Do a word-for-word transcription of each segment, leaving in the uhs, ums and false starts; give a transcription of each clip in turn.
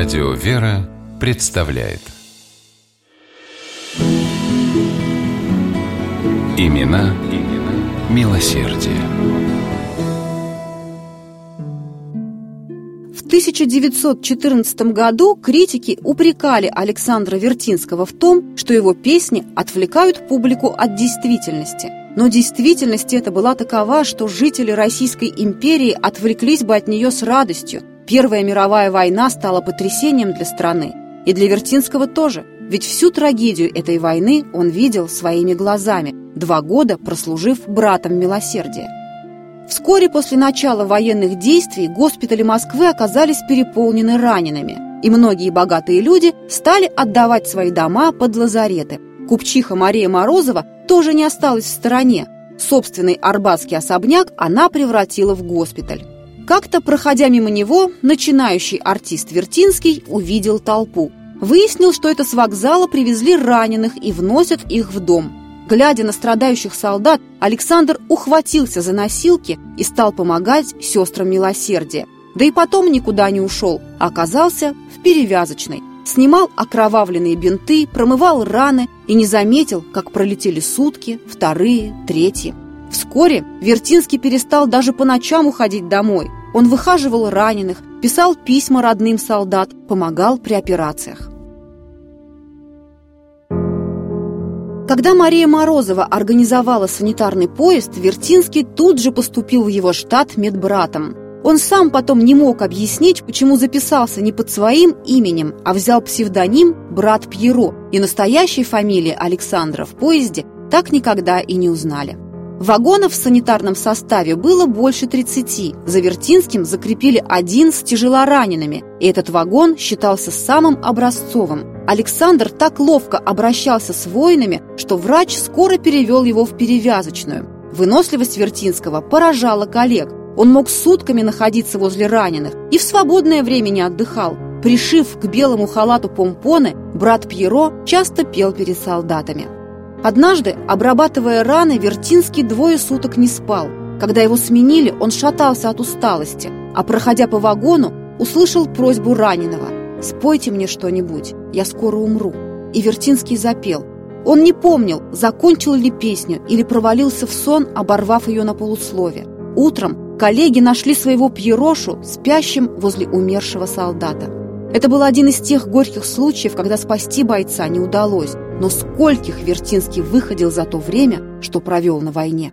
Радио «Вера» представляет Имена, имена милосердия. В тысяча девятьсот четырнадцатом году критики упрекали Александра Вертинского в том, что его песни отвлекают публику от действительности. Но действительность эта была такова, что жители Российской империи отвлеклись бы от нее с радостью. Первая мировая война стала потрясением для страны. И для Вертинского тоже. Ведь всю трагедию этой войны он видел своими глазами, два года прослужив братом милосердия. Вскоре после начала военных действий госпитали Москвы оказались переполнены ранеными, и многие богатые люди стали отдавать свои дома под лазареты. Купчиха Мария Морозова тоже не осталась в стороне. Собственный арбатский особняк она превратила в госпиталь. Как-то, проходя мимо него, начинающий артист Вертинский увидел толпу. Выяснил, что это с вокзала привезли раненых и вносят их в дом. Глядя на страдающих солдат, Александр ухватился за носилки и стал помогать сестрам милосердия. Да и потом никуда не ушел, а оказался в перевязочной. Снимал окровавленные бинты, промывал раны и не заметил, как пролетели сутки, вторые, третьи. Вскоре Вертинский перестал даже по ночам уходить домой. Он выхаживал раненых, писал письма родным солдат, помогал при операциях. Когда Мария Морозова организовала санитарный поезд, Вертинский тут же поступил в его штат медбратом. Он сам потом не мог объяснить, почему записался не под своим именем, а взял псевдоним «Брат Пьеро», и настоящей фамилии Александра в поезде так никогда и не узнали. Вагонов в санитарном составе было больше тридцати. За Вертинским закрепили один с тяжелоранеными, и этот вагон считался самым образцовым. Александр так ловко обращался с воинами, что врач скоро перевел его в перевязочную. Выносливость Вертинского поражала коллег. Он мог сутками находиться возле раненых и в свободное время не отдыхал. Пришив к белому халату помпоны, брат Пьеро часто пел перед солдатами. Однажды, обрабатывая раны, Вертинский двое суток не спал. Когда его сменили, он шатался от усталости, а, проходя по вагону, услышал просьбу раненого: «Спойте мне что-нибудь, я скоро умру». И Вертинский запел. Он не помнил, закончил ли песню или провалился в сон, оборвав ее на полуслове. Утром коллеги нашли своего Пьерошу спящим возле умершего солдата. Это был один из тех горьких случаев, когда спасти бойца не удалось. Но скольких Вертинский выходил за то время, что провел на войне.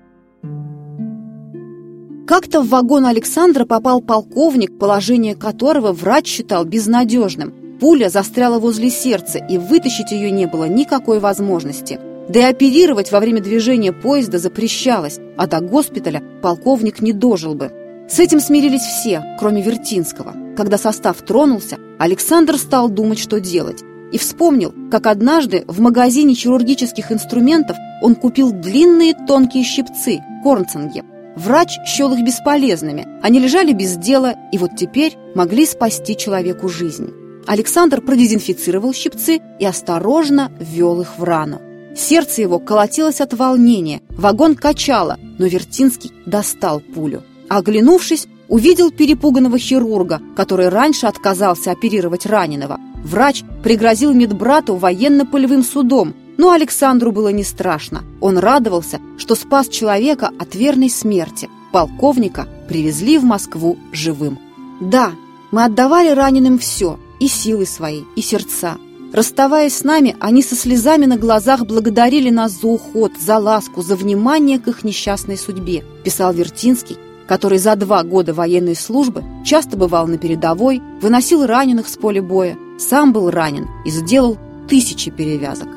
Как-то в вагон Александра попал полковник, положение которого врач считал безнадежным. Пуля застряла возле сердца, и вытащить ее не было никакой возможности. Да и оперировать во время движения поезда запрещалось, а до госпиталя полковник не дожил бы. С этим смирились все, кроме Вертинского. Когда состав тронулся, Александр стал думать, что делать. И вспомнил, как однажды в магазине хирургических инструментов он купил длинные тонкие щипцы, корнцинги. Врач счел их бесполезными, они лежали без дела и вот теперь могли спасти человеку жизнь. Александр продезинфицировал щипцы и осторожно ввел их в рану. Сердце его колотилось от волнения, вагон качало, но Вертинский достал пулю. Оглянувшись, увидел перепуганного хирурга, который раньше отказался оперировать раненого. Врач пригрозил медбрату военно-полевым судом, но Александру было не страшно. Он радовался, что спас человека от верной смерти. Полковника привезли в Москву живым. Да, мы отдавали раненым все, и силы свои, и сердца. Расставаясь с нами, они со слезами на глазах благодарили нас за уход, за ласку, за внимание к их несчастной судьбе, писал Вертинский, который за два года военной службы часто бывал на передовой, выносил раненых с поля боя, сам был ранен и сделал тысячи перевязок.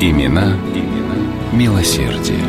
Имена, имена милосердия.